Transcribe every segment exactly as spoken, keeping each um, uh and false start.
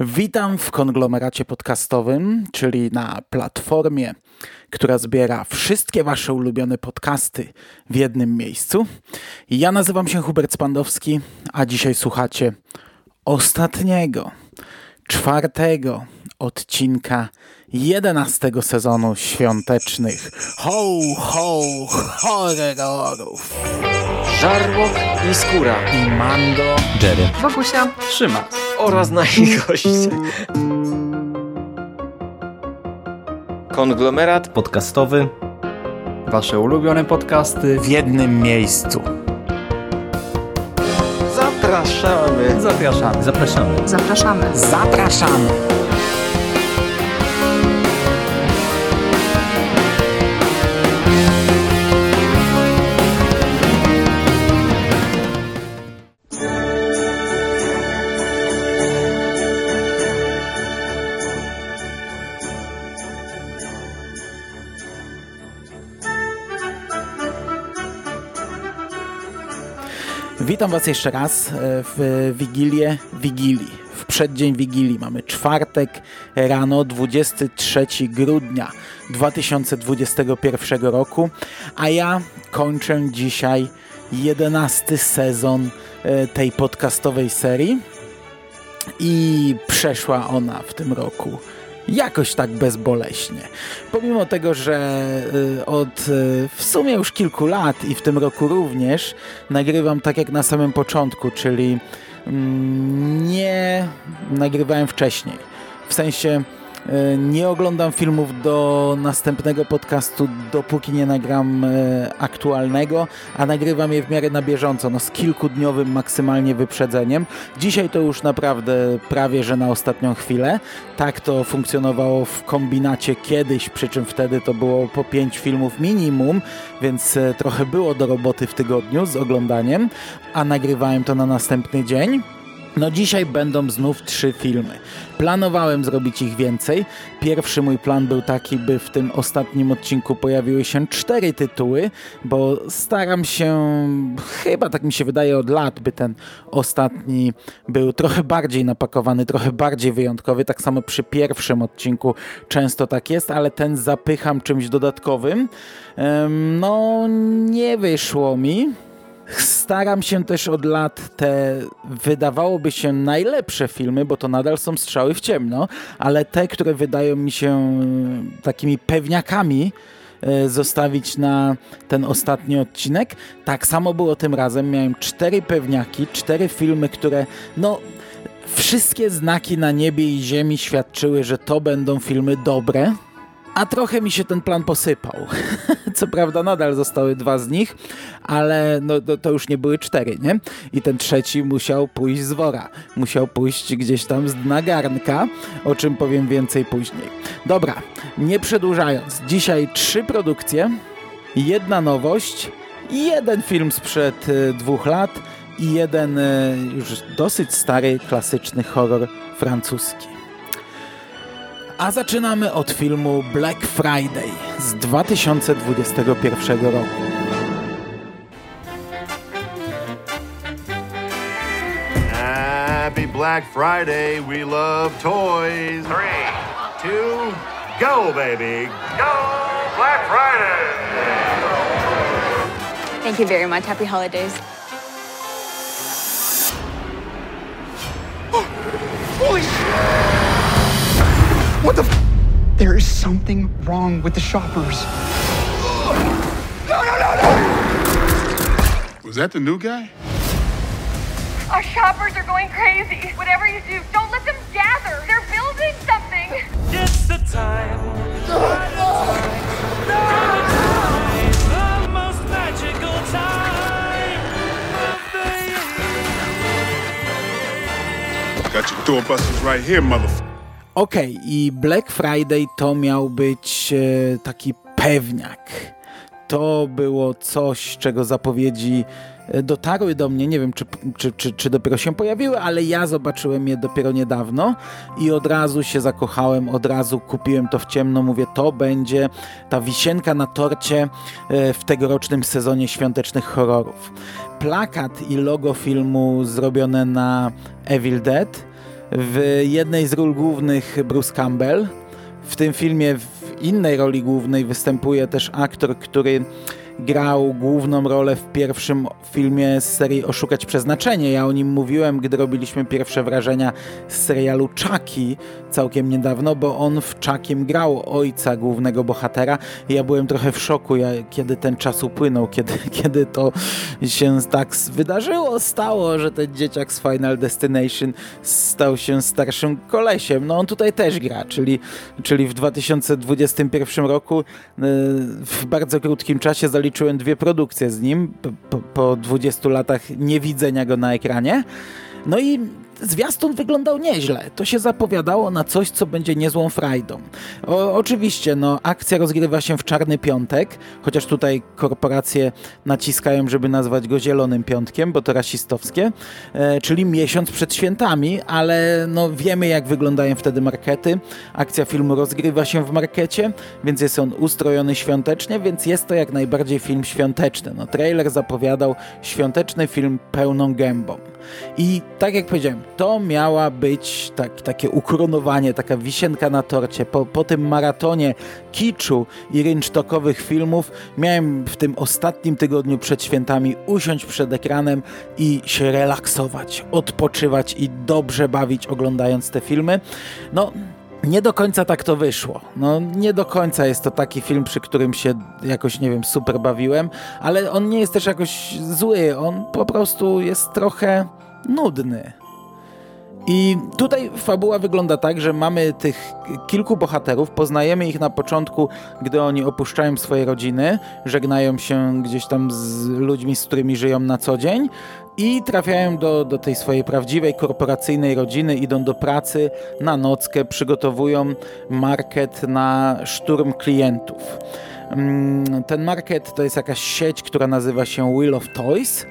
Witam w konglomeracie podcastowym, czyli na platformie, która zbiera wszystkie wasze ulubione podcasty w jednym miejscu. Ja nazywam się Hubert Spandowski, a dzisiaj słuchacie ostatniego, czwartego odcinka jedenastego sezonu świątecznych ho, ho, horrorów. Żarłok i skóra, i Mando, Jerry, Wokusia, Trzyma oraz nasi goście. Konglomerat podcastowy. Wasze ulubione podcasty w jednym miejscu. Zapraszamy. Zapraszamy. Zapraszamy. Zapraszamy. Zapraszamy. Witam was jeszcze raz w Wigilię Wigilii. W przeddzień Wigilii mamy czwartek rano, dwudziestego trzeciego grudnia dwa tysiące dwudziestego pierwszego roku, a ja kończę dzisiaj jedenasty sezon tej podcastowej serii i przeszła ona w tym roku jakoś tak bezboleśnie. Pomimo tego, że od w sumie już kilku lat i w tym roku również nagrywam tak jak na samym początku, czyli nie nagrywałem wcześniej. W sensie nie oglądam filmów do następnego podcastu, dopóki nie nagram aktualnego, a nagrywam je w miarę na bieżąco, no z kilkudniowym maksymalnie wyprzedzeniem. Dzisiaj to już naprawdę prawie, że na ostatnią chwilę. Tak to funkcjonowało w kombinacie kiedyś, przy czym wtedy to było po pięć filmów minimum, więc trochę było do roboty w tygodniu z oglądaniem, a nagrywałem to na następny dzień. No dzisiaj będą znów trzy filmy. Planowałem zrobić ich więcej. Pierwszy mój plan był taki, by w tym ostatnim odcinku pojawiły się cztery tytuły, bo staram się, chyba tak mi się wydaje od lat, by ten ostatni był trochę bardziej napakowany, trochę bardziej wyjątkowy. Tak samo przy pierwszym odcinku często tak jest, ale ten zapycham czymś dodatkowym. No nie wyszło mi. Staram się też od lat te, wydawałoby się, najlepsze filmy, bo to nadal są strzały w ciemno, ale te, które wydają mi się takimi pewniakami, zostawić na ten ostatni odcinek. Tak samo było tym razem. Miałem cztery pewniaki, cztery filmy, które no... wszystkie znaki na niebie i ziemi świadczyły, że to będą filmy dobre. A trochę mi się ten plan posypał. Co prawda nadal zostały dwa z nich, ale no, no, to już nie były cztery, nie? I ten trzeci musiał pójść z wora. Musiał pójść gdzieś tam z dna garnka, o czym powiem więcej później. Dobra, nie przedłużając. Dzisiaj trzy produkcje, jedna nowość, jeden film sprzed y, dwóch lat i jeden y, już dosyć stary, klasyczny horror francuski. A zaczynamy od filmu Black Friday z dwa tysiące dwudziestego pierwszego roku. Happy Black Friday, we love toys. Three, two, go baby, go Black Friday! Thank you very much, happy holidays. Oh, holy shit! What the f***? There is something wrong with the shoppers. No, no, no, no! Was that the new guy? Our shoppers are going crazy. Whatever you do, don't let them gather. They're building something. It's the time. No, no. No, no. The most magical time of the year. Got your doorbusters right here, motherfucker. Okej, okay, i Black Friday to miał być e, taki pewniak. To było coś, czego zapowiedzi dotarły do mnie, nie wiem czy, czy, czy, czy dopiero się pojawiły, ale ja zobaczyłem je dopiero niedawno i od razu się zakochałem, od razu kupiłem to w ciemno, mówię, to będzie ta wisienka na torcie w tegorocznym sezonie świątecznych horrorów. Plakat i logo filmu zrobione na Evil Dead W jednej z ról głównych Bruce Campbell. W tym filmie w innej roli głównej występuje też aktor, który grał główną rolę w pierwszym filmie z serii Oszukać Przeznaczenie. Ja o nim mówiłem, gdy robiliśmy pierwsze wrażenia z serialu Chucky całkiem niedawno, bo on w Chuckiem grał ojca głównego bohatera. Ja byłem trochę w szoku, ja, kiedy ten czas upłynął, kiedy, kiedy to się tak wydarzyło, stało, że ten dzieciak z Final Destination stał się starszym kolesiem. No on tutaj też gra, czyli, czyli w dwa tysiące dwudziestym pierwszym roku yy, w bardzo krótkim czasie zaliczył Liczyłem dwie produkcje z nim po, po dwudziestu latach niewidzenia go na ekranie. No i zwiastun wyglądał nieźle. To się zapowiadało na coś, co będzie niezłą frajdą. O, oczywiście, no, akcja rozgrywa się w Czarny Piątek, chociaż tutaj korporacje naciskają, żeby nazwać go Zielonym Piątkiem, bo to rasistowskie, e, czyli miesiąc przed świętami, ale no, wiemy, jak wyglądają wtedy markety. Akcja filmu rozgrywa się w markecie, więc jest on ustrojony świątecznie, więc jest to jak najbardziej film świąteczny. No, trailer zapowiadał świąteczny film pełną gębą. I tak jak powiedziałem, to miała być tak, takie ukoronowanie, taka wisienka na torcie. Po, po tym maratonie kiczu i rynsztokowych filmów miałem w tym ostatnim tygodniu przed świętami usiąść przed ekranem i się relaksować, odpoczywać i dobrze bawić, oglądając te filmy. No, nie do końca tak to wyszło. No, nie do końca jest to taki film, przy którym się jakoś, nie wiem, super bawiłem, ale on nie jest też jakoś zły, on po prostu jest trochę nudny. I tutaj fabuła wygląda tak, że mamy tych kilku bohaterów, poznajemy ich na początku, gdy oni opuszczają swoje rodziny, żegnają się gdzieś tam z ludźmi, z którymi żyją na co dzień i trafiają do, do tej swojej prawdziwej, korporacyjnej rodziny, idą do pracy na nockę, przygotowują market na szturm klientów. Ten market to jest jakaś sieć, która nazywa się Wheel of Toys.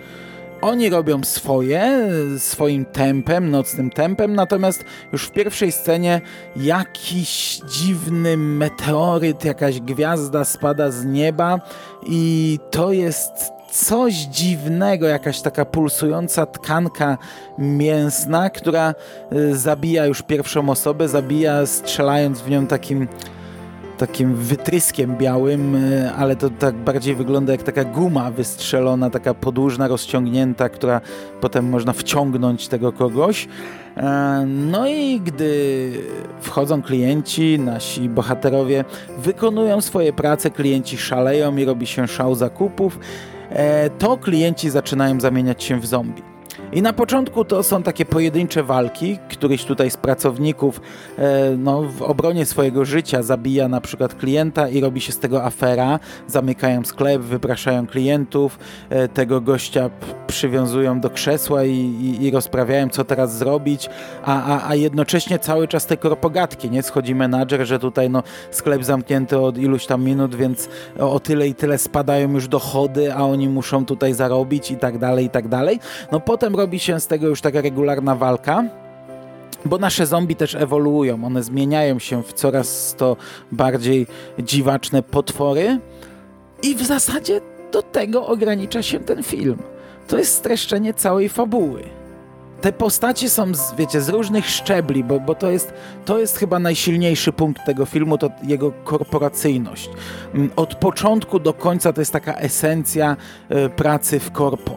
Oni robią swoje, swoim tempem, nocnym tempem, natomiast już w pierwszej scenie jakiś dziwny meteoryt, jakaś gwiazda spada z nieba i to jest coś dziwnego, jakaś taka pulsująca tkanka mięsna, która zabija już pierwszą osobę, zabija strzelając w nią takim... takim wytryskiem białym, ale to tak bardziej wygląda jak taka guma wystrzelona, taka podłużna, rozciągnięta, która potem można wciągnąć tego kogoś. No i gdy wchodzą klienci, nasi bohaterowie wykonują swoje prace, klienci szaleją i robi się szał zakupów, to klienci zaczynają zamieniać się w zombie. I na początku to są takie pojedyncze walki, któryś tutaj z pracowników e, no, w obronie swojego życia zabija na przykład klienta i robi się z tego afera, zamykają sklep, wypraszają klientów, e, tego gościa przywiązują do krzesła i, i, i rozprawiają, co teraz zrobić, a, a, a jednocześnie cały czas te korpogatki, nie? Schodzi menadżer, że tutaj no, sklep zamknięty od iluś tam minut, więc o, o tyle i tyle spadają już dochody, a oni muszą tutaj zarobić i tak dalej, i tak dalej. No potem robi się z tego już taka regularna walka, bo nasze zombie też ewoluują, one zmieniają się w coraz to bardziej dziwaczne potwory i w zasadzie do tego ogranicza się ten film. To jest streszczenie całej fabuły. Te postacie są z, wiecie, z różnych szczebli, bo, bo to jest, to jest chyba najsilniejszy punkt tego filmu, to jego korporacyjność. Od początku do końca to jest taka esencja y, pracy w korpo.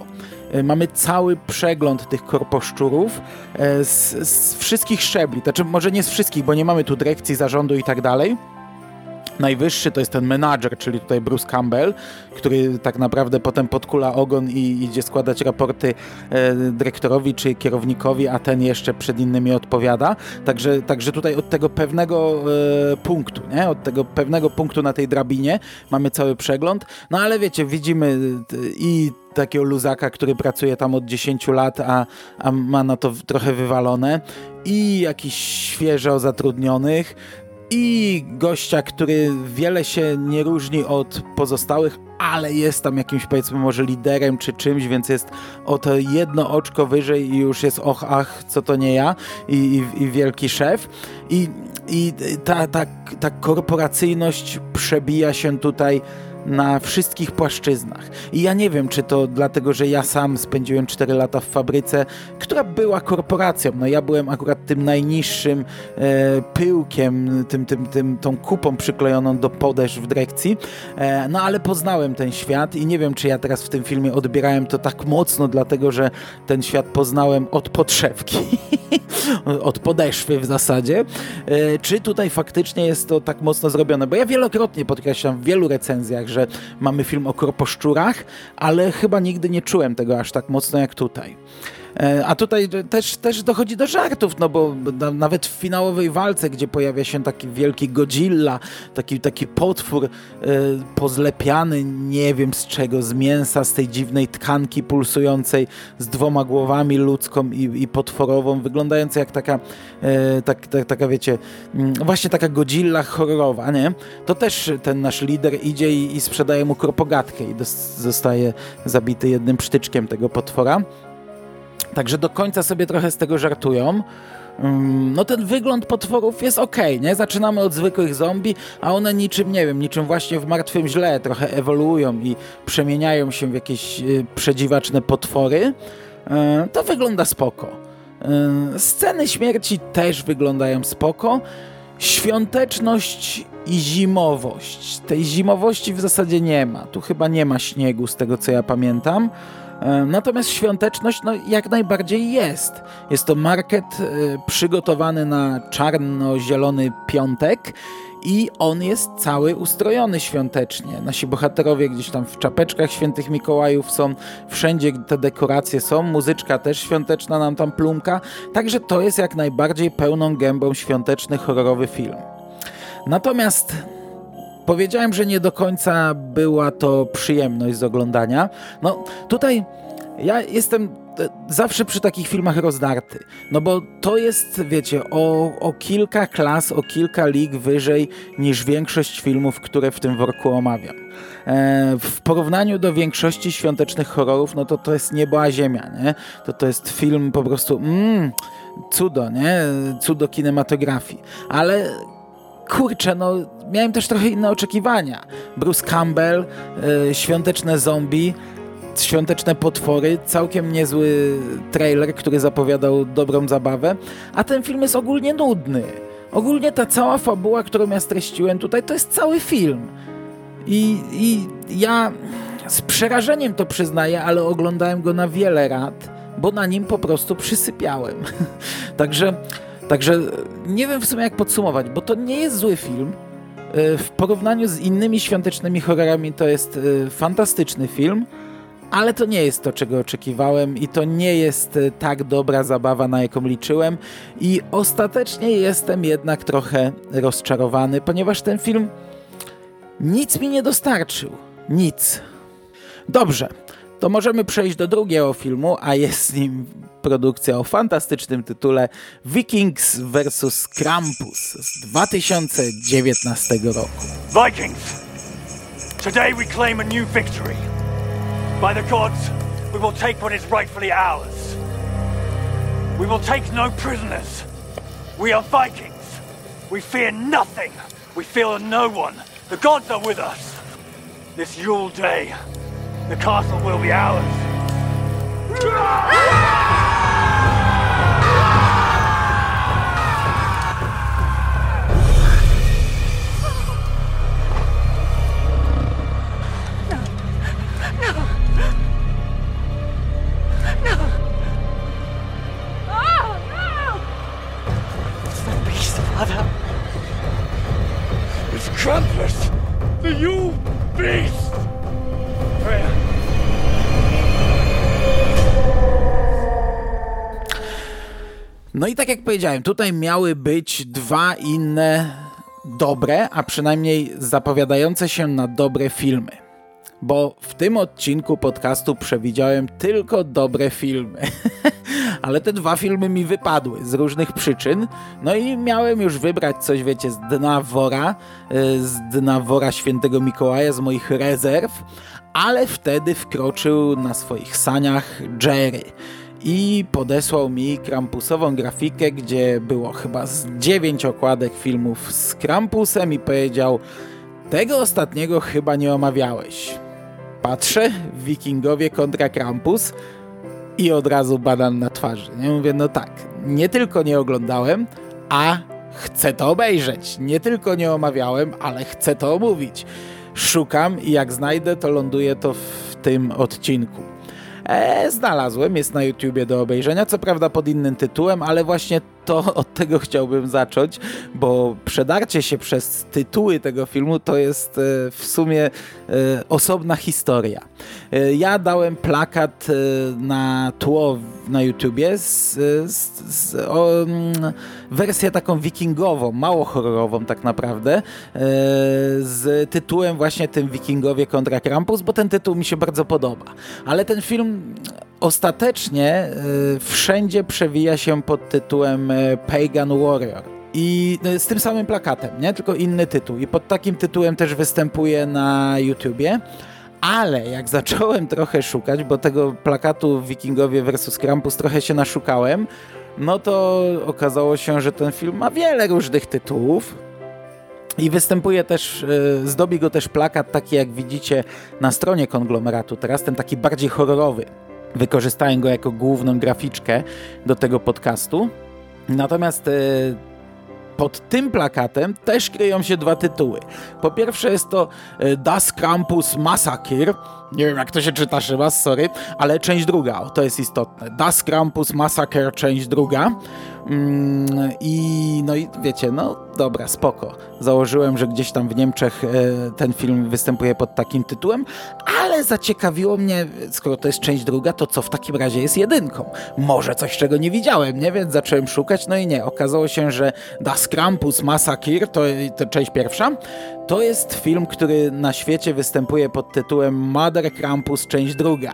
Mamy cały przegląd tych korposzczurów z, z wszystkich szczebli, znaczy może nie z wszystkich, bo nie mamy tu dyrekcji, zarządu i tak dalej. Najwyższy to jest ten menadżer, czyli tutaj Bruce Campbell, który tak naprawdę potem podkula ogon i idzie składać raporty e, dyrektorowi czy kierownikowi, a ten jeszcze przed innymi odpowiada. Także, także tutaj od tego pewnego e, punktu, nie? Od tego pewnego punktu na tej drabinie mamy cały przegląd. No ale wiecie, widzimy i takiego luzaka, który pracuje tam od dziesięciu lat, a, a ma na to trochę wywalone, i jakichś świeżo zatrudnionych, i gościa, który wiele się nie różni od pozostałych, ale jest tam jakimś, powiedzmy, może liderem czy czymś, więc jest o to jedno oczko wyżej i już jest och, ach, co to nie ja, i, i, i wielki szef. I, i ta, ta, ta korporacyjność przebija się tutaj na wszystkich płaszczyznach. I ja nie wiem, czy to dlatego, że ja sam spędziłem cztery lata w fabryce, która była korporacją. No ja byłem akurat tym najniższym e, pyłkiem, tym, tym, tym, tą kupą przyklejoną do podeszw w dyrekcji. E, no ale poznałem ten świat i nie wiem, czy ja teraz w tym filmie odbierałem to tak mocno, dlatego, że ten świat poznałem od podszewki, od podeszwy w zasadzie. E, czy tutaj faktycznie jest to tak mocno zrobione? Bo ja wielokrotnie podkreślam w wielu recenzjach, że mamy film o kroposzczurach, ale chyba nigdy nie czułem tego aż tak mocno jak tutaj. A tutaj też, też dochodzi do żartów, no bo nawet w finałowej walce, gdzie pojawia się taki wielki Godzilla, taki, taki potwór y, pozlepiany, nie wiem z czego, z mięsa, z tej dziwnej tkanki pulsującej z dwoma głowami, ludzką i, i potworową, wyglądająca jak taka, y, tak, tak, taka wiecie, y, właśnie taka Godzilla horrorowa, nie? To też ten nasz lider idzie i, i sprzedaje mu kropogatkę i dos- zostaje zabity jednym psztyczkiem tego potwora. Także do końca sobie trochę z tego żartują. No ten wygląd potworów jest okej, nie? Zaczynamy od zwykłych zombie, a one niczym, nie wiem, niczym właśnie w martwym źle trochę ewoluują i przemieniają się w jakieś przedziwaczne potwory. To wygląda spoko. Sceny śmierci też wyglądają spoko. Świąteczność i zimowość. Tej zimowości w zasadzie nie ma. Tu chyba nie ma śniegu z tego, co ja pamiętam. Natomiast świąteczność no, jak najbardziej jest. Jest to market y, przygotowany na czarno-zielony piątek i on jest cały ustrojony świątecznie. Nasi bohaterowie gdzieś tam w czapeczkach świętych Mikołajów są, wszędzie te dekoracje są, muzyczka też świąteczna nam tam plumka, także to jest jak najbardziej pełną gębą świąteczny, horrorowy film. Natomiast powiedziałem, że nie do końca była to przyjemność z oglądania. No tutaj ja jestem zawsze przy takich filmach rozdarty. No bo to jest, wiecie, o, o kilka klas, o kilka lig wyżej niż większość filmów, które w tym worku omawiam. E, w porównaniu do większości świątecznych horrorów, no to to jest niebo a ziemia, nie? To to jest film po prostu mm, cudo, nie? Cudo kinematografii. Ale kurczę, no miałem też trochę inne oczekiwania. Bruce Campbell, y, świąteczne zombie, świąteczne potwory, całkiem niezły trailer, który zapowiadał dobrą zabawę, a ten film jest ogólnie nudny. Ogólnie ta cała fabuła, którą ja streściłem tutaj, to jest cały film. I, i ja z przerażeniem to przyznaję, ale oglądałem go na wiele lat, bo na nim po prostu przysypiałem. Także... Także nie wiem w sumie jak podsumować, bo to nie jest zły film. W porównaniu z innymi świątecznymi horrorami to jest fantastyczny film, ale to nie jest to, czego oczekiwałem i to nie jest tak dobra zabawa, na jaką liczyłem. I ostatecznie jestem jednak trochę rozczarowany, ponieważ ten film nic mi nie dostarczył. Nic. Dobrze, to możemy przejść do drugiego filmu, a jest nim produkcja o fantastycznym tytule Vikings vs Krampus z dwa tysiące dziewiętnastego roku. Vikings! Today we claim a new victory. By the gods, we will take what is rightfully ours. We will take no prisoners. We are Vikings. We fear nothing. We fear no one. The gods are with us. This Yule day, the castle will be ours. No i tak jak powiedziałem, tutaj miały być dwa inne dobre, a przynajmniej zapowiadające się na dobre filmy. Bo w tym odcinku podcastu przewidziałem tylko dobre filmy. Ale te dwa filmy mi wypadły z różnych przyczyn. No i miałem już wybrać coś, wiecie, z dna wora, z dna wora Świętego Mikołaja, z moich rezerw. Ale wtedy wkroczył na swoich saniach Jerry i podesłał mi krampusową grafikę, gdzie było chyba z dziewięć okładek filmów z Krampusem i powiedział: Tego ostatniego chyba nie omawiałeś. Patrzę, Wikingowie kontra Krampus i od razu banan na twarzy. Nie mówię, no tak, nie tylko nie oglądałem, a chcę to obejrzeć. Nie tylko nie omawiałem, ale chcę to omówić. Szukam i jak znajdę, to ląduje to w tym odcinku. Eee, znalazłem, jest na YouTubie do obejrzenia, co prawda pod innym tytułem, ale właśnie to od tego chciałbym zacząć, bo przedarcie się przez tytuły tego filmu to jest e, w sumie e, osobna historia. E, ja dałem plakat e, na tło na YouTubie, z, z, z, o, wersję taką wikingową, mało horrorową tak naprawdę, e, z tytułem właśnie tym Wikingowie kontra Krampus, bo ten tytuł mi się bardzo podoba. Ale ten film ostatecznie y, wszędzie przewija się pod tytułem y, Pagan Warrior i y, z tym samym plakatem, nie? Tylko inny tytuł i pod takim tytułem też występuje na YouTubie, ale jak zacząłem trochę szukać, bo tego plakatu Wikingowie versus Krampus trochę się naszukałem, no to okazało się, że ten film ma wiele różnych tytułów. I występuje też, zdobi go też plakat taki, jak widzicie na stronie konglomeratu teraz, ten taki bardziej horrorowy. Wykorzystałem go jako główną graficzkę do tego podcastu. Natomiast pod tym plakatem też kryją się dwa tytuły. Po pierwsze jest to Das Krampus Massacre. Nie wiem, jak to się czyta chyba, sorry, ale część druga, o, to jest istotne. Das Krampus Massacre, część druga. Mm, I no i wiecie, no dobra, spoko. Założyłem, że gdzieś tam w Niemczech y, ten film występuje pod takim tytułem, ale zaciekawiło mnie, skoro to jest część druga, to co w takim razie jest jedynką? Może coś, czego nie widziałem, nie? Więc zacząłem szukać, no i nie. Okazało się, że Das Krampus Massacre, to, to część pierwsza, to jest film, który na świecie występuje pod tytułem Mother Krampus, część druga.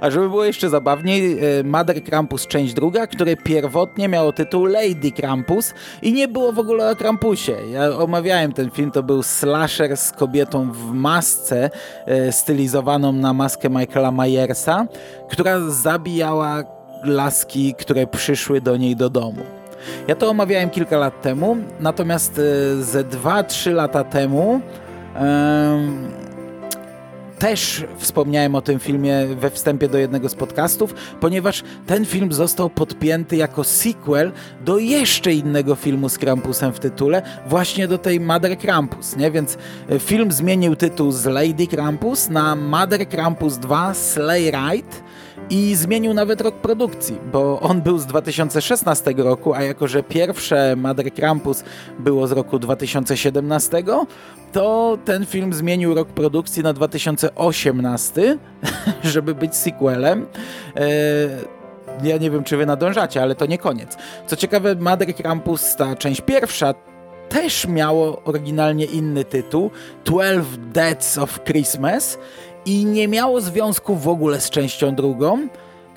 A żeby było jeszcze zabawniej, Mother Krampus, część druga, które pierwotnie miało tytuł Lady Krampus i nie było w ogóle o Krampusie. Ja omawiałem ten film, to był slasher z kobietą w masce, stylizowaną na maskę Michaela Myersa, która zabijała laski, które przyszły do niej do domu. Ja to omawiałem kilka lat temu, natomiast ze dwa trzy lata temu Yy... też wspomniałem o tym filmie we wstępie do jednego z podcastów, ponieważ ten film został podpięty jako sequel do jeszcze innego filmu z Krampusem w tytule, właśnie do tej Mother Krampus, nie? Więc film zmienił tytuł z Lady Krampus na Mother Krampus dwa Sleigh Ride i zmienił nawet rok produkcji, bo on był z dwa tysiące szesnastego roku, a jako że pierwsze Mother Krampus było z roku dwa tysiące siedemnastego, to ten film zmienił rok produkcji na dwa tysiące osiemnasty, żeby być sequelem. Ja nie wiem, czy wy nadążacie, ale to nie koniec. Co ciekawe, Mother Krampus, ta część pierwsza, też miało oryginalnie inny tytuł, Twelve Deaths of Christmas, i nie miało związku w ogóle z częścią drugą,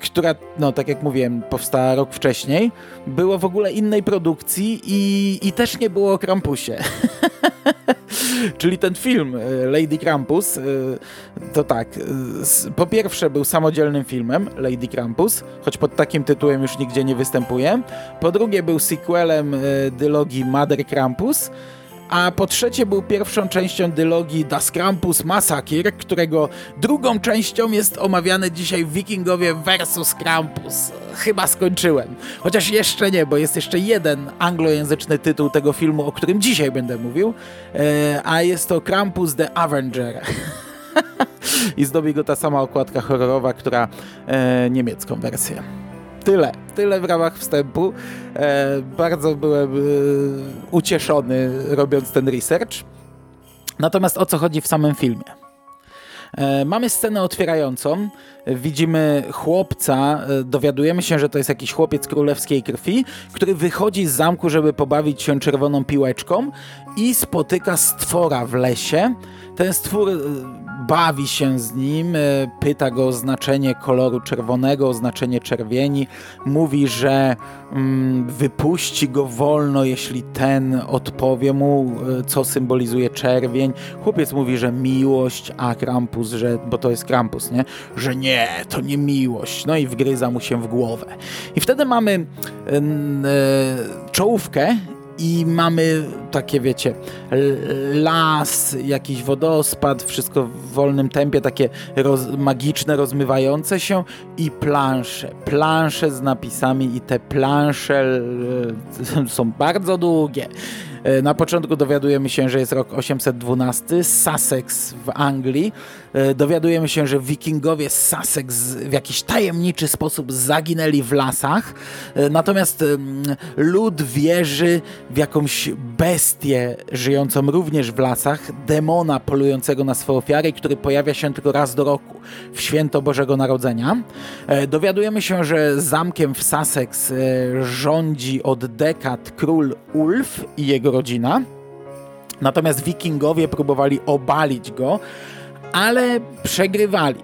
która, no tak jak mówiłem, powstała rok wcześniej, było w ogóle innej produkcji i, i też nie było o Krampusie. Czyli ten film Lady Krampus, to tak, po pierwsze był samodzielnym filmem Lady Krampus, choć pod takim tytułem już nigdzie nie występuje, po drugie był sequelem dylogii Mother Krampus, a po trzecie był pierwszą częścią dylogii Das Krampus Massacre, którego drugą częścią jest omawiane dzisiaj Wikingowie versus Krampus. Chyba skończyłem. Chociaż jeszcze nie, bo jest jeszcze jeden anglojęzyczny tytuł tego filmu, o którym dzisiaj będę mówił, a jest to Krampus The Avenger. I zdobi go ta sama okładka horrorowa, która niemiecką wersję. Tyle, tyle w ramach wstępu. E, bardzo byłem e, ucieszony, robiąc ten research. Natomiast o co chodzi w samym filmie? E, mamy scenę otwierającą. Widzimy chłopca, e, dowiadujemy się, że to jest jakiś chłopiec królewskiej krwi, który wychodzi z zamku, żeby pobawić się czerwoną piłeczką i spotyka stwora w lesie. Ten stwór bawi się z nim, pyta go o znaczenie koloru czerwonego, o znaczenie czerwieni. Mówi, że mm, wypuści go wolno, jeśli ten odpowie mu, co symbolizuje czerwień. Chłopiec mówi, że miłość, a Krampus, że, bo to jest Krampus, nie? Że nie, to nie miłość. No i wgryza mu się w głowę. I wtedy mamy yy, czołówkę i mamy takie, wiecie, las, jakiś wodospad, wszystko w wolnym tempie, takie roz, magiczne, rozmywające się i plansze, plansze z napisami i te plansze są bardzo długie. Na początku dowiadujemy się, że jest rok osiemset dwanaście, Sussex w Anglii. Dowiadujemy się, że wikingowie z Sussex w jakiś tajemniczy sposób zaginęli w lasach. Natomiast lud wierzy w jakąś bestię żyjącą również w lasach, demona polującego na swoje ofiary, który pojawia się tylko raz do roku, w święto Bożego Narodzenia. Dowiadujemy się, że zamkiem w Sussex rządzi od dekad król Ulf i jego rodzina. Natomiast wikingowie próbowali obalić go, ale przegrywali.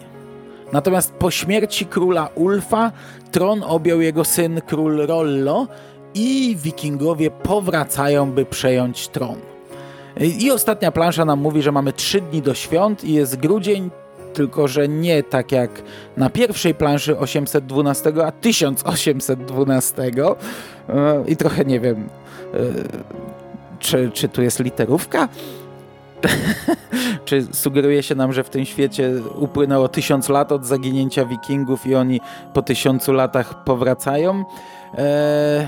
Natomiast po śmierci króla Ulfa tron objął jego syn król Rollo i wikingowie powracają, by przejąć tron. I ostatnia plansza nam mówi, że mamy trzy dni do świąt i jest grudzień, tylko że nie tak jak na pierwszej planszy osiemset dwanaście, a tysiąc osiemset dwanaście. I trochę nie wiem... Czy, czy tu jest literówka? Czy sugeruje się nam, że w tym świecie upłynęło tysiąc lat od zaginięcia wikingów i oni po tysiącu latach powracają? Eee,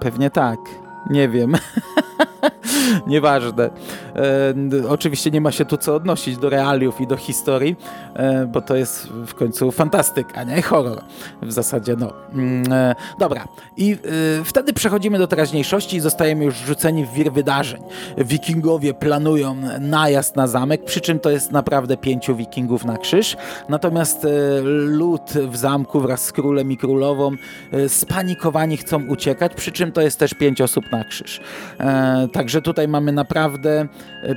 pewnie tak. Nie wiem. Nieważne. E, oczywiście nie ma się tu co odnosić do realiów i do historii, e, bo to jest w końcu fantastyka, nie? Horror. W zasadzie no. E, dobra. I e, wtedy przechodzimy do teraźniejszości i zostajemy już rzuceni w wir wydarzeń. Wikingowie planują najazd na zamek, przy czym to jest naprawdę pięciu wikingów na krzyż. Natomiast e, lud w zamku wraz z królem i królową e, spanikowani chcą uciekać, przy czym to jest też pięć osób na krzyż. E, Także tutaj mamy naprawdę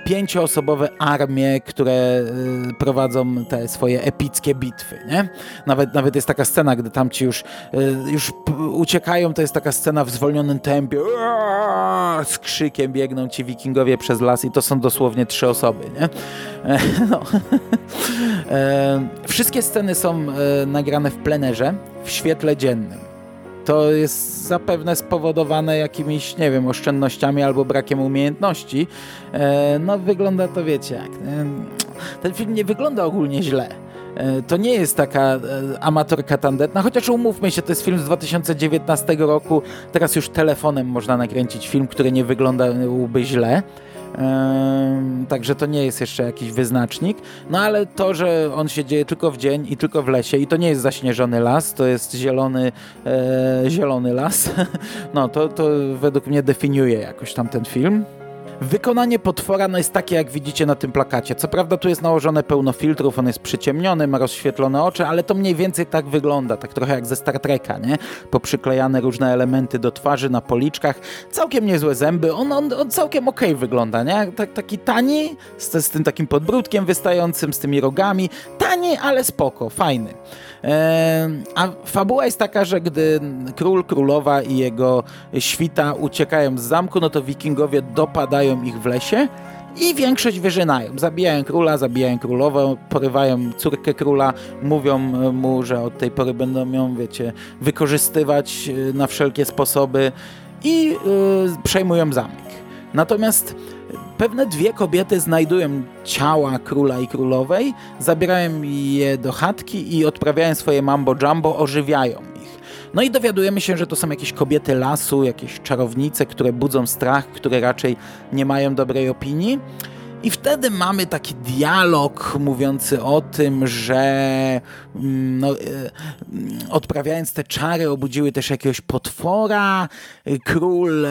pięcioosobowe armie, które prowadzą te swoje epickie bitwy, nie? Nawet, nawet jest taka scena, gdy tamci już, już uciekają, to jest taka scena w zwolnionym tempie, z krzykiem biegną ci wikingowie przez las i to są dosłownie trzy osoby, nie? No. Wszystkie sceny są nagrane w plenerze, w świetle dziennym. To jest zapewne spowodowane jakimiś, nie wiem, oszczędnościami albo brakiem umiejętności. E, no wygląda to, wiecie jak. E, ten film nie wygląda ogólnie źle. E, to nie jest taka e, amatorka tandetna, chociaż umówmy się, to jest film z dwa tysiące dziewiętnastego roku. Teraz już telefonem można nakręcić film, który nie wyglądałby źle. Yy, także to nie jest jeszcze jakiś wyznacznik, no ale to, że on się dzieje tylko w dzień i tylko w lesie i to nie jest zaśnieżony las, to jest zielony yy, zielony las, no to, to według mnie definiuje jakoś tam ten film. Wykonanie potwora no jest takie, jak widzicie na tym plakacie. Co prawda tu jest nałożone pełno filtrów, on jest przyciemniony, ma rozświetlone oczy, ale to mniej więcej tak wygląda, tak trochę jak ze Star Treka, nie? Poprzyklejane różne elementy do twarzy, na policzkach, całkiem niezłe zęby, on, on, on całkiem okej okay wygląda, nie? Tak, taki tani, z, z tym takim podbródkiem wystającym, z tymi rogami, tani, ale spoko, fajny. A fabuła jest taka, że gdy król, królowa i jego świta uciekają z zamku, no to wikingowie dopadają ich w lesie i większość wyżynają. Zabijają króla, zabijają królową, porywają córkę króla, mówią mu, że od tej pory będą ją, wiecie, wykorzystywać na wszelkie sposoby i yy, przejmują zamek. Natomiast pewne dwie kobiety znajdują ciała króla i królowej, zabierają je do chatki i odprawiają swoje mambo jumbo, ożywiają ich. No i dowiadujemy się, że to są jakieś kobiety lasu, jakieś czarownice, które budzą strach, które raczej nie mają dobrej opinii. I wtedy mamy taki dialog mówiący o tym, że no, odprawiając te czary obudziły też jakiegoś potwora. Król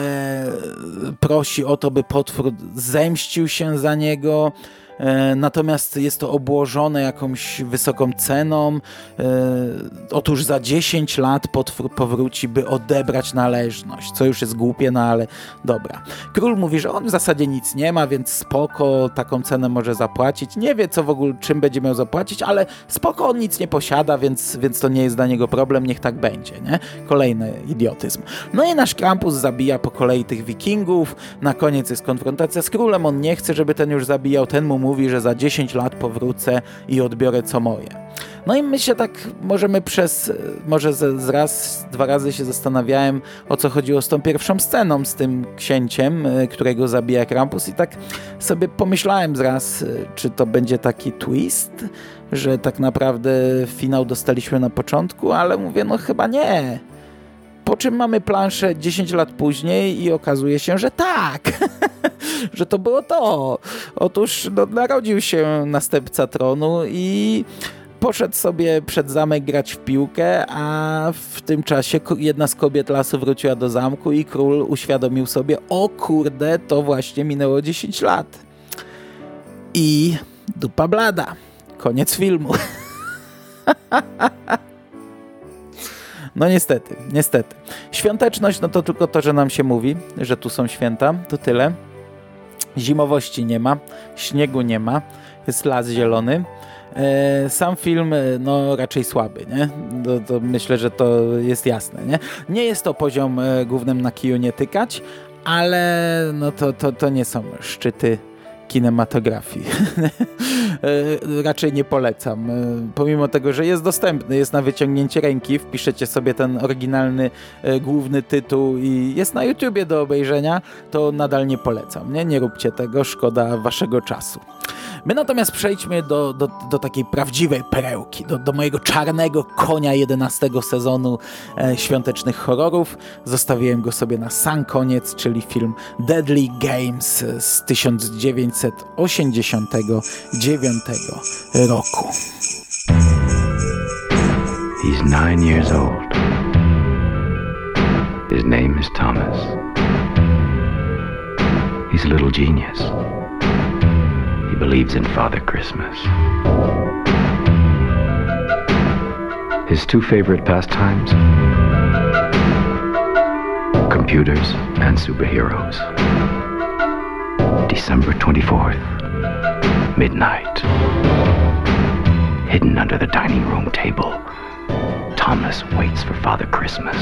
prosi o to, by potwór zemścił się za niego. Natomiast jest to obłożone jakąś wysoką ceną. Otóż za dziesięć lat potwór powróci, by odebrać należność, co już jest głupie, no ale dobra. Król mówi, że on w zasadzie nic nie ma, więc spoko, taką cenę może zapłacić. Nie wie, co w ogóle, czym będzie miał zapłacić, ale spoko, on nic nie posiada, więc, więc to nie jest dla niego problem, niech tak będzie, nie? Kolejny idiotyzm. No i nasz Krampus zabija po kolei tych wikingów. Na koniec jest konfrontacja z królem, on nie chce, żeby ten już zabijał, ten mu mówi, że za dziesięć lat powrócę i odbiorę co moje. No i my się tak możemy przez, może z raz, dwa razy się zastanawiałem, o co chodziło z tą pierwszą sceną, z tym księciem, którego zabija Krampus, i tak sobie pomyślałem z raz, czy to będzie taki twist, że tak naprawdę finał dostaliśmy na początku, ale mówię, no chyba nie. Po czym mamy planszę dziesięć lat później i okazuje się, że tak, że to było to. Otóż no, narodził się następca tronu i poszedł sobie przed zamek grać w piłkę, a w tym czasie jedna z kobiet lasu wróciła do zamku i król uświadomił sobie, o kurde, to właśnie minęło dziesięć lat. I dupa blada. Koniec filmu. No niestety, niestety. Świąteczność, no to tylko to, że nam się mówi, że tu są święta, to tyle. Zimowości nie ma, śniegu nie ma, jest las zielony. Sam film, no raczej słaby, nie? To, to myślę, że to jest jasne, nie? Nie jest to poziom głównym na kiju nie tykać, ale no to, to, to nie są szczyty kinematografii. Raczej nie polecam. Pomimo tego, że jest dostępny, jest na wyciągnięcie ręki, wpiszecie sobie ten oryginalny, główny tytuł i jest na YouTubie do obejrzenia, to nadal nie polecam. Nie, nie róbcie tego, szkoda waszego czasu. My natomiast przejdźmy do, do, do takiej prawdziwej perełki, do, do mojego czarnego konia jedenastego sezonu e, świątecznych horrorów. Zostawiłem go sobie na sam koniec, czyli film Deadly Games z tysiąc dziewięćset osiemdziesiątego dziewiątego roku. He's nine years old. His name is Thomas. He's a little genius. He believes in Father Christmas. His two favorite pastimes: computers and superheroes. December twenty-fourth, midnight. Hidden under the dining room table, Thomas waits for Father Christmas.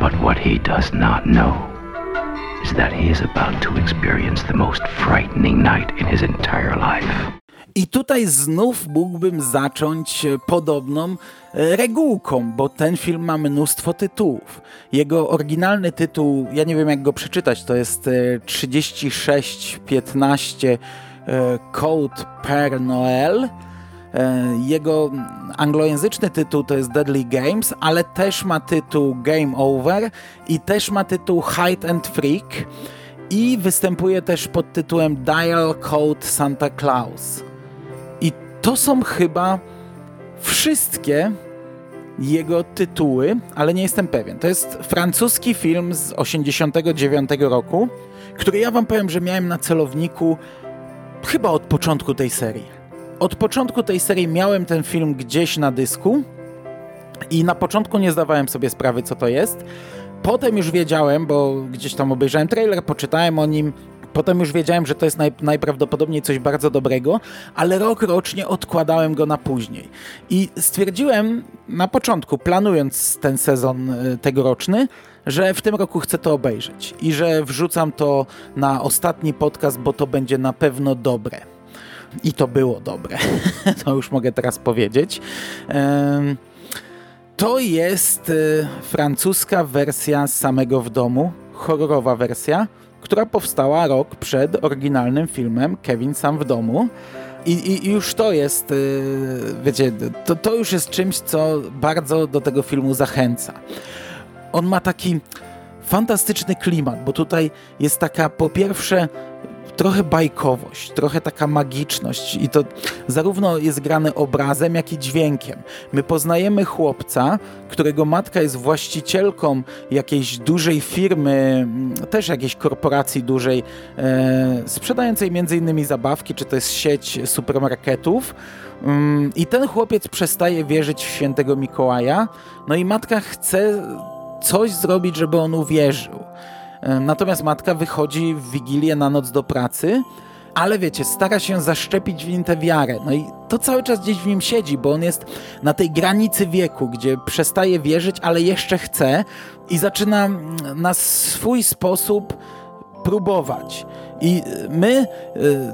But what he does not know is that he is about to experience the most frightening night in his entire life. I tutaj znów mógłbym zacząć podobną regułką, bo ten film ma mnóstwo tytułów. Jego oryginalny tytuł, ja nie wiem jak go przeczytać, to jest trzydzieści sześć piętnaście Code Père Noël. Jego anglojęzyczny tytuł to jest Deadly Games, ale też ma tytuł Game Over i też ma tytuł Hide and Freak i występuje też pod tytułem Dial Code Santa Claus. I to są chyba wszystkie jego tytuły, ale nie jestem pewien. To jest francuski film z osiemdziesiątego dziewiątego roku, który ja wam powiem, że miałem na celowniku chyba od początku tej serii. Od początku tej serii miałem ten film gdzieś na dysku i na początku nie zdawałem sobie sprawy, co to jest. Potem już wiedziałem, bo gdzieś tam obejrzałem trailer, poczytałem o nim. Potem już wiedziałem, że to jest naj, najprawdopodobniej coś bardzo dobrego, ale rok rocznie odkładałem go na później. I stwierdziłem na początku, planując ten sezon tegoroczny, że w tym roku chcę to obejrzeć i że wrzucam to na ostatni podcast, bo to będzie na pewno dobre. I to było dobre, to już mogę teraz powiedzieć. To jest francuska wersja samego w domu, horrorowa wersja, która powstała rok przed oryginalnym filmem Kevin sam w domu. I, i już to jest, wiecie, to, to już jest czymś, co bardzo do tego filmu zachęca. On ma taki fantastyczny klimat, bo tutaj jest taka, po pierwsze, trochę bajkowość, trochę taka magiczność i to zarówno jest grane obrazem, jak i dźwiękiem. My poznajemy chłopca, którego matka jest właścicielką jakiejś dużej firmy, też jakiejś korporacji dużej, e, sprzedającej m.in. zabawki, czy to jest sieć supermarketów. Ym, I ten chłopiec przestaje wierzyć w świętego Mikołaja, no i matka chce coś zrobić, żeby on uwierzył. Natomiast matka wychodzi w Wigilię na noc do pracy, ale wiecie, stara się zaszczepić w nim tę wiarę. No i to cały czas gdzieś w nim siedzi, bo on jest na tej granicy wieku, gdzie przestaje wierzyć, ale jeszcze chce i zaczyna na swój sposób próbować. I my,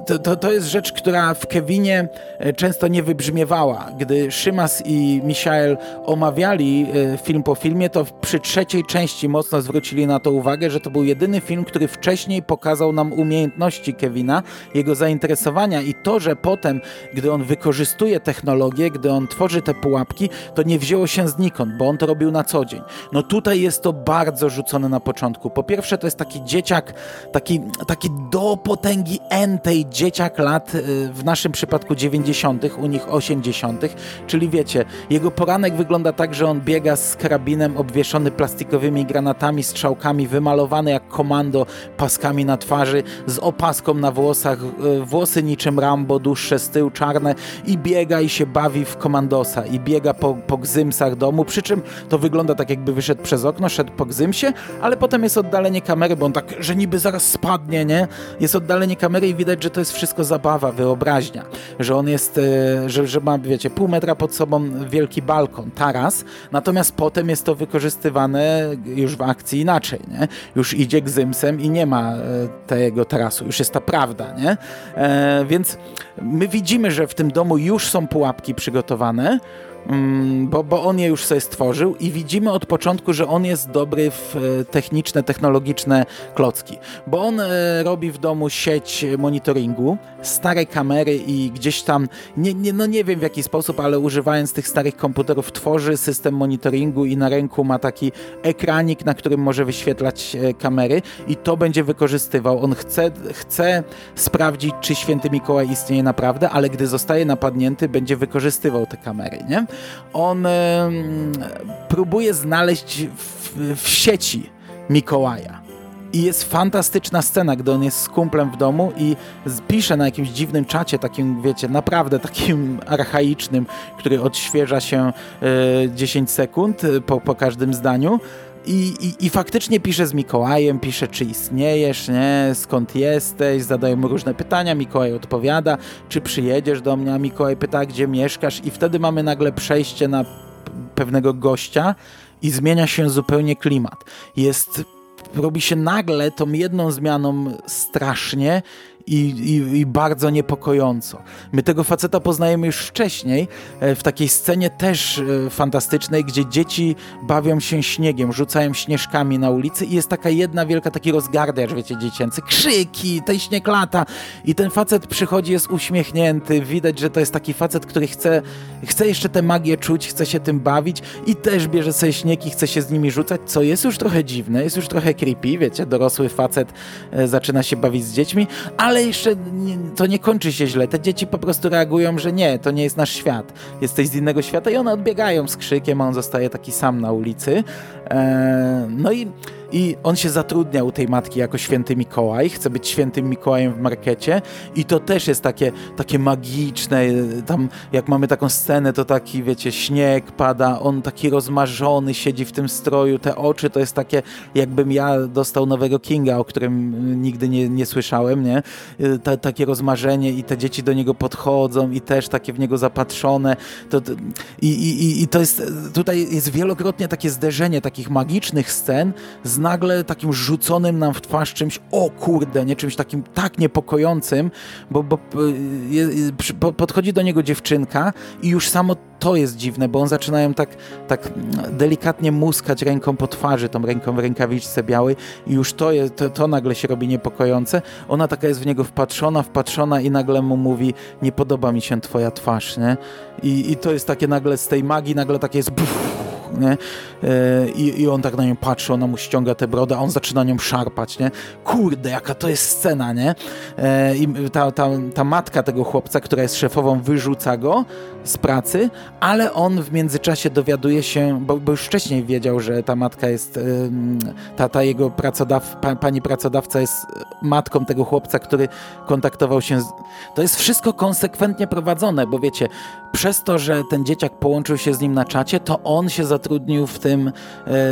to, to, to jest rzecz, która w Kevinie często nie wybrzmiewała. Gdy Szymas i Michael omawiali film po filmie, to przy trzeciej części mocno zwrócili na to uwagę, że to był jedyny film, który wcześniej pokazał nam umiejętności Kevina, jego zainteresowania i to, że potem, gdy on wykorzystuje technologię, gdy on tworzy te pułapki, to nie wzięło się znikąd, bo on to robił na co dzień. No tutaj jest to bardzo rzucone na początku. Po pierwsze, to jest taki dzieciak, taki, taki do potęgi N tej dzieciak lat, w naszym przypadku dziewięćdziesiątych, u nich osiemdziesiątych, czyli wiecie, jego poranek wygląda tak, że on biega z karabinem obwieszony plastikowymi granatami, strzałkami, wymalowany jak komando, paskami na twarzy, z opaską na włosach, włosy niczym Rambo, dłuższe z tyłu, czarne i biega i się bawi w komandosa i biega po, po gzymsach domu, przy czym to wygląda tak, jakby wyszedł przez okno, szedł po gzymsie, ale potem jest oddalenie kamery, bo on tak, że niby zaraz spadnie, nie? Jest oddalenie kamery i widać, że to jest wszystko zabawa, wyobraźnia, że on jest, że, że ma, wiecie, pół metra pod sobą wielki balkon, taras, natomiast potem jest to wykorzystywane już w akcji inaczej, nie? Już idzie gzymsem i nie ma tego tarasu, już jest ta prawda, nie? E, więc my widzimy, że w tym domu już są pułapki przygotowane, Mm, bo, bo on je już sobie stworzył i widzimy od początku, że on jest dobry w techniczne, technologiczne klocki, bo on e, robi w domu sieć monitoringu, stare kamery i gdzieś tam, nie, nie, no nie wiem w jaki sposób, ale używając tych starych komputerów tworzy system monitoringu i na ręku ma taki ekranik, na którym może wyświetlać e, kamery i to będzie wykorzystywał. On chce, chce sprawdzić, czy Święty Mikołaj istnieje naprawdę, ale gdy zostaje napadnięty, będzie wykorzystywał te kamery, nie? On e, próbuje znaleźć w, w sieci Mikołaja. I jest fantastyczna scena, gdy on jest z kumplem w domu i pisze na jakimś dziwnym czacie, takim, wiecie, naprawdę takim archaicznym, który odświeża się e, dziesięć sekund po, po każdym zdaniu. I, i, I faktycznie pisze z Mikołajem, pisze, czy istniejesz, nie? Skąd jesteś, zadają mu różne pytania, Mikołaj odpowiada, czy przyjedziesz do mnie, a Mikołaj pyta, gdzie mieszkasz i wtedy mamy nagle przejście na pewnego gościa i zmienia się zupełnie klimat. Jest, robi się nagle tą jedną zmianą strasznie, I, i, i bardzo niepokojąco. My tego faceta poznajemy już wcześniej w takiej scenie też fantastycznej, gdzie dzieci bawią się śniegiem, rzucają śnieżkami na ulicy i jest taka jedna wielka, taki rozgardiarz, wiecie, dziecięcy, krzyki, tej śnieg lata i ten facet przychodzi, jest uśmiechnięty, widać, że to jest taki facet, który chce, chce jeszcze tę magię czuć, chce się tym bawić i też bierze sobie śnieg i chce się z nimi rzucać, co jest już trochę dziwne, jest już trochę creepy, wiecie, dorosły facet zaczyna się bawić z dziećmi, ale Ale jeszcze nie, to nie kończy się źle. Te dzieci po prostu reagują, że nie, to nie jest nasz świat. Jesteś z innego świata i one odbiegają z krzykiem, a on zostaje taki sam na ulicy. Eee, no i, i on się zatrudnia u tej matki jako Święty Mikołaj. Chce być Świętym Mikołajem w markecie. I to też jest takie, takie magiczne. Tam jak mamy taką scenę, to taki, wiecie, śnieg pada. On taki rozmarzony siedzi w tym stroju. Te oczy to jest takie, jakbym ja dostał nowego Kinga, o którym nigdy nie, nie słyszałem, nie? Ta, takie rozmarzenie i te dzieci do niego podchodzą i też takie w niego zapatrzone to, to, i, i, i to jest tutaj jest wielokrotnie takie zderzenie takich magicznych scen z nagle takim rzuconym nam w twarz czymś, o kurde, nie czymś takim tak niepokojącym, bo, bo je, po, podchodzi do niego dziewczynka i już samo to jest dziwne, bo on zaczynają tak, tak delikatnie muskać ręką po twarzy, tą ręką w rękawiczce białej i już to, je, to, to nagle się robi niepokojące. Ona taka jest w niego wpatrzona, wpatrzona i nagle mu mówi, nie podoba mi się twoja twarz, nie? I, i to jest takie nagle z tej magii, nagle takie jest buf, nie? I, i on tak na nią patrzy, ona mu ściąga tę brodę, a on zaczyna nią szarpać, nie? Kurde, jaka to jest scena, nie? I ta, ta, ta matka tego chłopca, która jest szefową, wyrzuca go z pracy, ale on w międzyczasie dowiaduje się, bo, bo już wcześniej wiedział, że ta matka jest, ta, ta jego pracodaw, pa, pani pracodawca jest matką tego chłopca, który kontaktował się z... To jest wszystko konsekwentnie prowadzone, bo wiecie, przez to, że ten dzieciak połączył się z nim na czacie, to on się zatrudnił w tym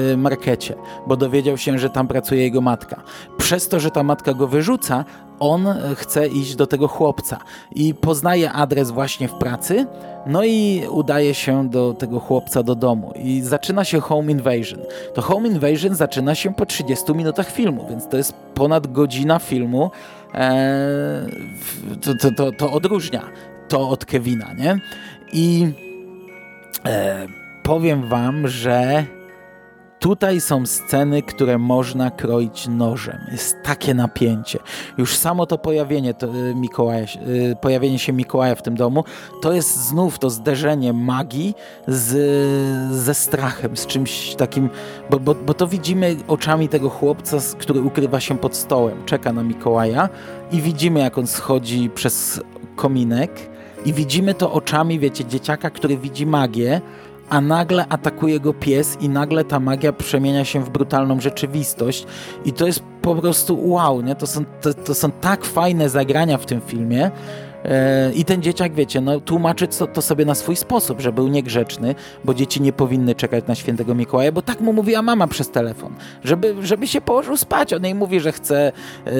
yy, markecie, bo dowiedział się, że tam pracuje jego matka. Przez to, że ta matka go wyrzuca, on chce iść do tego chłopca i poznaje adres właśnie w pracy, no i udaje się do tego chłopca do domu i zaczyna się Home Invasion. To Home Invasion zaczyna się po trzydziestu minutach filmu, więc to jest ponad godzina filmu, eee, to, to, to, to odróżnia to od Kevina, nie? I e, powiem wam, że tutaj są sceny, które można kroić nożem. Jest takie napięcie. Już samo to pojawienie, to, y, Mikołaja, y, pojawienie się Mikołaja w tym domu, to jest znów to zderzenie magii z, ze strachem, z czymś takim, bo, bo, bo to widzimy oczami tego chłopca, który ukrywa się pod stołem, czeka na Mikołaja i widzimy, jak on schodzi przez kominek i widzimy to oczami, wiecie, dzieciaka, który widzi magię, a nagle atakuje go pies i nagle ta magia przemienia się w brutalną rzeczywistość i to jest po prostu wow, nie? To są, to, to są tak fajne zagrania w tym filmie e, i ten dzieciak, wiecie, no, tłumaczy to, to sobie na swój sposób, że był niegrzeczny, bo dzieci nie powinny czekać na świętego Mikołaja, bo tak mu mówiła mama przez telefon, żeby, żeby się położył spać. On jej mówi, że chce, e,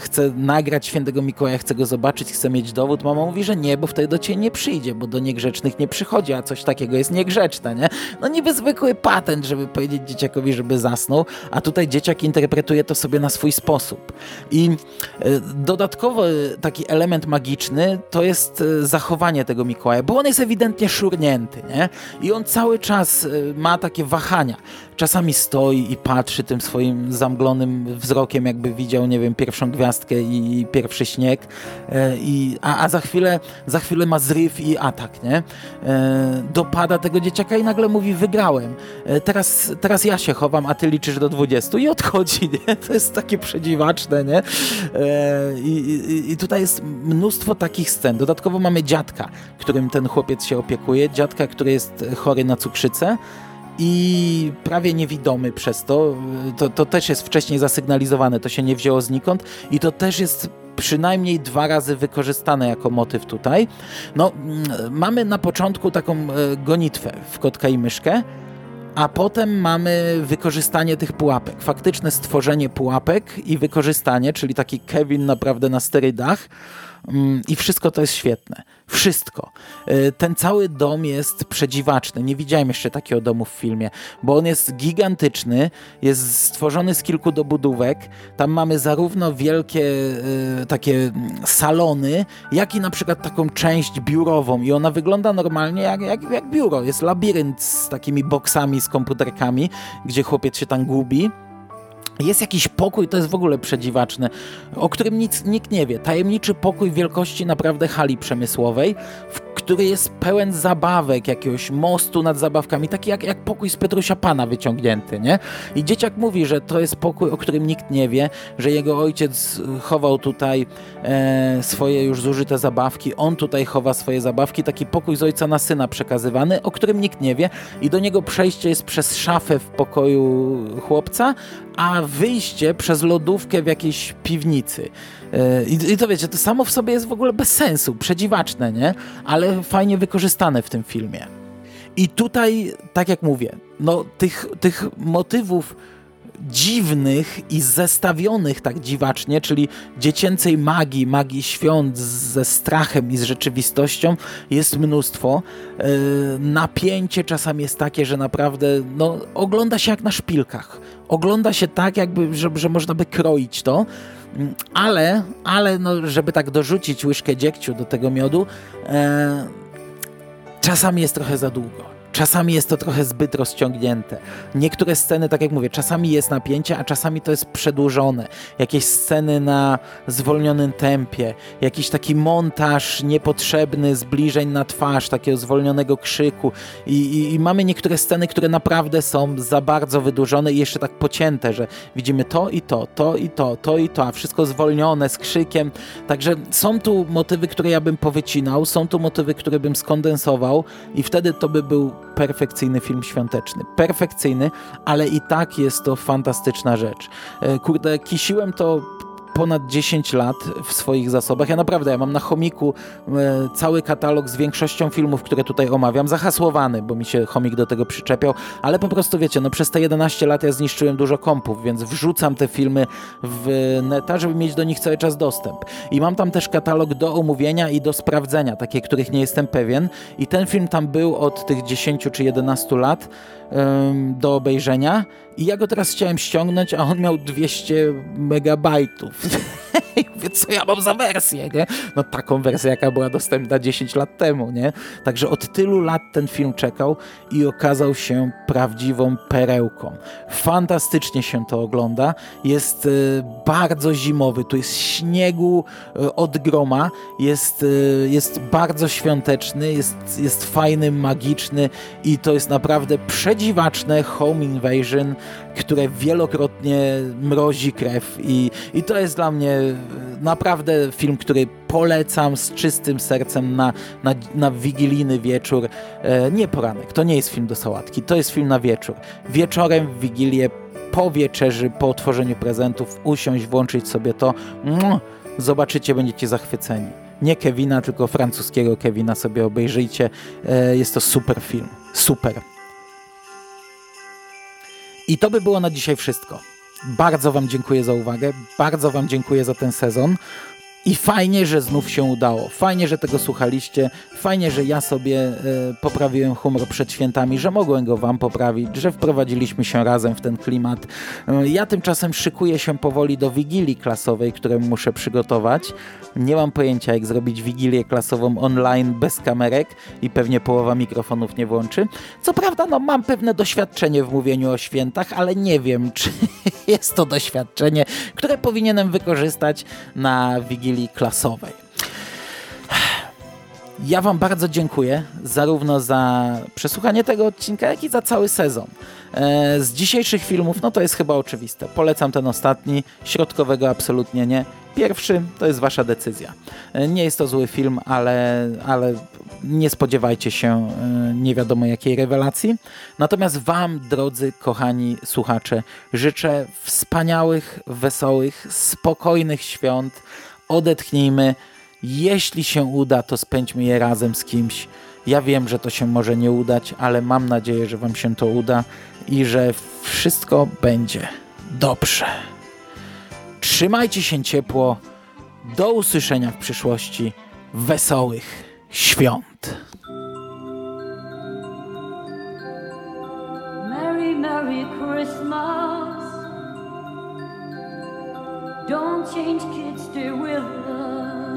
chce nagrać świętego Mikołaja, chce go zobaczyć, chce mieć dowód. Mama mówi, że nie, bo wtedy do ciebie nie przyjdzie, bo do niegrzecznych nie przychodzi, a coś takiego jest niegrzeczne, nie? No niby zwykły patent, żeby powiedzieć dzieciakowi, żeby zasnął, a tutaj dzieciak interpretuje to sobie na na swój sposób. I dodatkowy taki element magiczny to jest zachowanie tego Mikołaja, bo on jest ewidentnie szurnięty, nie? I on cały czas ma takie wahania. Czasami stoi i patrzy tym swoim zamglonym wzrokiem, jakby widział, nie wiem, pierwszą gwiazdkę i pierwszy śnieg, i, a, a za chwilę, za chwilę ma zryw i atak, nie? Dopada tego dzieciaka i nagle mówi, wygrałem. Teraz, teraz ja się chowam, a ty liczysz do dwudziestu i odchodzi, nie? To jest takie przedziwaczne, nie? I, i, i tutaj jest mnóstwo takich scen. Dodatkowo mamy dziadka, którym ten chłopiec się opiekuje. Dziadka, który jest chory na cukrzycę i prawie niewidomy przez to. To, to też jest wcześniej zasygnalizowane, to się nie wzięło znikąd i to też jest przynajmniej dwa razy wykorzystane jako motyw tutaj. No, mamy na początku taką gonitwę w kotka i myszkę, a potem mamy wykorzystanie tych pułapek, faktyczne stworzenie pułapek i wykorzystanie, czyli taki Kevin naprawdę na sterydach. I wszystko to jest świetne. Wszystko. Ten cały dom jest przedziwaczny. Nie widziałem jeszcze takiego domu w filmie, bo on jest gigantyczny, jest stworzony z kilku dobudówek. Tam mamy zarówno wielkie y, takie salony, jak i na przykład taką część biurową i ona wygląda normalnie jak, jak, jak biuro. Jest labirynt z takimi boksami, z komputerkami, gdzie chłopiec się tam gubi. Jest jakiś pokój, to jest w ogóle przedziwaczne, o którym nic, nikt nie wie. Tajemniczy pokój wielkości naprawdę hali przemysłowej, w który jest pełen zabawek, jakiegoś mostu nad zabawkami, taki jak, jak pokój z Petrusia Pana wyciągnięty, nie? I dzieciak mówi, że to jest pokój, o którym nikt nie wie, że jego ojciec chował tutaj e, swoje już zużyte zabawki, on tutaj chowa swoje zabawki, taki pokój z ojca na syna przekazywany, o którym nikt nie wie i do niego przejście jest przez szafę w pokoju chłopca, a wyjście przez lodówkę w jakiejś piwnicy. I to wiecie, to samo w sobie jest w ogóle bez sensu, przedziwaczne, nie? Ale fajnie wykorzystane w tym filmie. I tutaj, tak jak mówię, no tych, tych motywów dziwnych i zestawionych tak dziwacznie, czyli dziecięcej magii, magii świąt ze strachem i z rzeczywistością jest mnóstwo. Yy, napięcie czasami jest takie, że naprawdę no, ogląda się jak na szpilkach. Ogląda się tak, jakby, że, że można by kroić to, ale, ale no, żeby tak dorzucić łyżkę dziegciu do tego miodu, yy, czasami jest trochę za długo. Czasami jest to trochę zbyt rozciągnięte. Niektóre sceny, tak jak mówię, czasami jest napięcie, a czasami to jest przedłużone. Jakieś sceny na zwolnionym tempie, jakiś taki montaż niepotrzebny zbliżeń na twarz, takiego zwolnionego krzyku. I, i, i mamy niektóre sceny, które naprawdę są za bardzo wydłużone i jeszcze tak pocięte, że widzimy to i to, to i to, to i to, a wszystko zwolnione z krzykiem. Także są tu motywy, które ja bym powycinał, są tu motywy, które bym skondensował i wtedy to by był perfekcyjny film świąteczny. Perfekcyjny, ale i tak jest to fantastyczna rzecz. Kurde, kisiłem to ponad dziesięć lat w swoich zasobach. Ja naprawdę, ja mam na chomiku e, cały katalog z większością filmów, które tutaj omawiam, zahasłowany, bo mi się chomik do tego przyczepiał, ale po prostu wiecie, no przez te jedenaście lat ja zniszczyłem dużo kompów, więc wrzucam te filmy w neta, żeby mieć do nich cały czas dostęp. I mam tam też katalog do omówienia i do sprawdzenia, takie, których nie jestem pewien. I ten film tam był od tych dziesięciu czy jedenastu lat ym, do obejrzenia. I ja go teraz chciałem ściągnąć, a on miał dwieście megabajtów. Więc co ja mam za wersję, nie? No taką wersję, jaka była dostępna dziesięć lat temu, nie? Także od tylu lat ten film czekał i okazał się prawdziwą perełką. Fantastycznie się to ogląda. Jest y, bardzo zimowy. Tu jest śniegu y, od groma. Jest, y, jest bardzo świąteczny. Jest, jest fajny, magiczny i to jest naprawdę przedziwaczne home invasion, które wielokrotnie mrozi krew i, i to jest dla mnie naprawdę film, który polecam z czystym sercem na, na, na wigilijny wieczór. E, nie poranek, to nie jest film do sałatki, to jest film na wieczór. Wieczorem, w Wigilię, po wieczerzy, po otworzeniu prezentów usiąść, włączyć sobie to. Mm, zobaczycie, będziecie zachwyceni. Nie Kevina, tylko francuskiego Kevina sobie obejrzyjcie. E, jest to super film. Super. I to by było na dzisiaj wszystko. Bardzo wam dziękuję za uwagę, bardzo wam dziękuję za ten sezon i fajnie, że znów się udało, fajnie, że tego słuchaliście, fajnie, że ja sobie e, poprawiłem humor przed świętami, że mogłem go wam poprawić, że wprowadziliśmy się razem w ten klimat. E, ja tymczasem szykuję się powoli do wigilii klasowej, którą muszę przygotować. Nie mam pojęcia, jak zrobić wigilię klasową online bez kamerek i pewnie połowa mikrofonów nie włączy. Co prawda, no mam pewne doświadczenie w mówieniu o świętach, ale nie wiem, czy jest to doświadczenie, które powinienem wykorzystać na wigilii klasowej. Ja wam bardzo dziękuję zarówno za przesłuchanie tego odcinka, jak i za cały sezon. E, z dzisiejszych filmów, no to jest chyba oczywiste. Polecam ten ostatni, środkowego absolutnie nie. Pierwszy to jest wasza decyzja. E, nie jest to zły film, ale, ale nie spodziewajcie się e, nie wiadomo jakiej rewelacji. Natomiast wam, drodzy, kochani słuchacze, życzę wspaniałych, wesołych, spokojnych świąt. Odetchnijmy. Jeśli się uda, to spędźmy je razem z kimś. Ja wiem, że to się może nie udać, ale mam nadzieję, że wam się to uda i że wszystko będzie dobrze. Trzymajcie się ciepło. Do usłyszenia w przyszłości. Wesołych świąt. Merry, Merry Christmas. Don't change, kids, stay with us.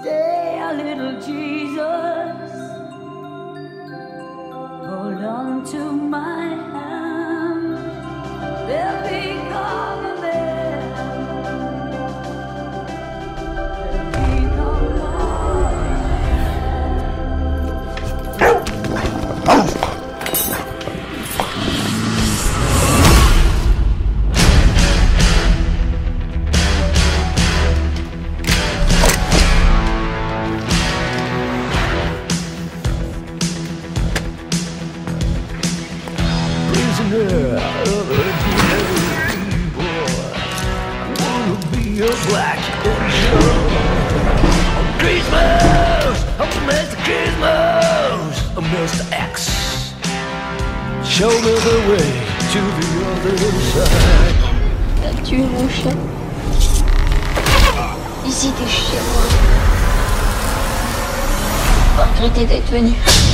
Stay a little Jesus, hold on to my hand, there'll be calm there, there'll be no Black Angel. Christmas, oh Mister Christmas, oh Mister X, show me the way to the other side. T'as tué mon chien. Ici t'es chez moi. Pas regretter d'être venu.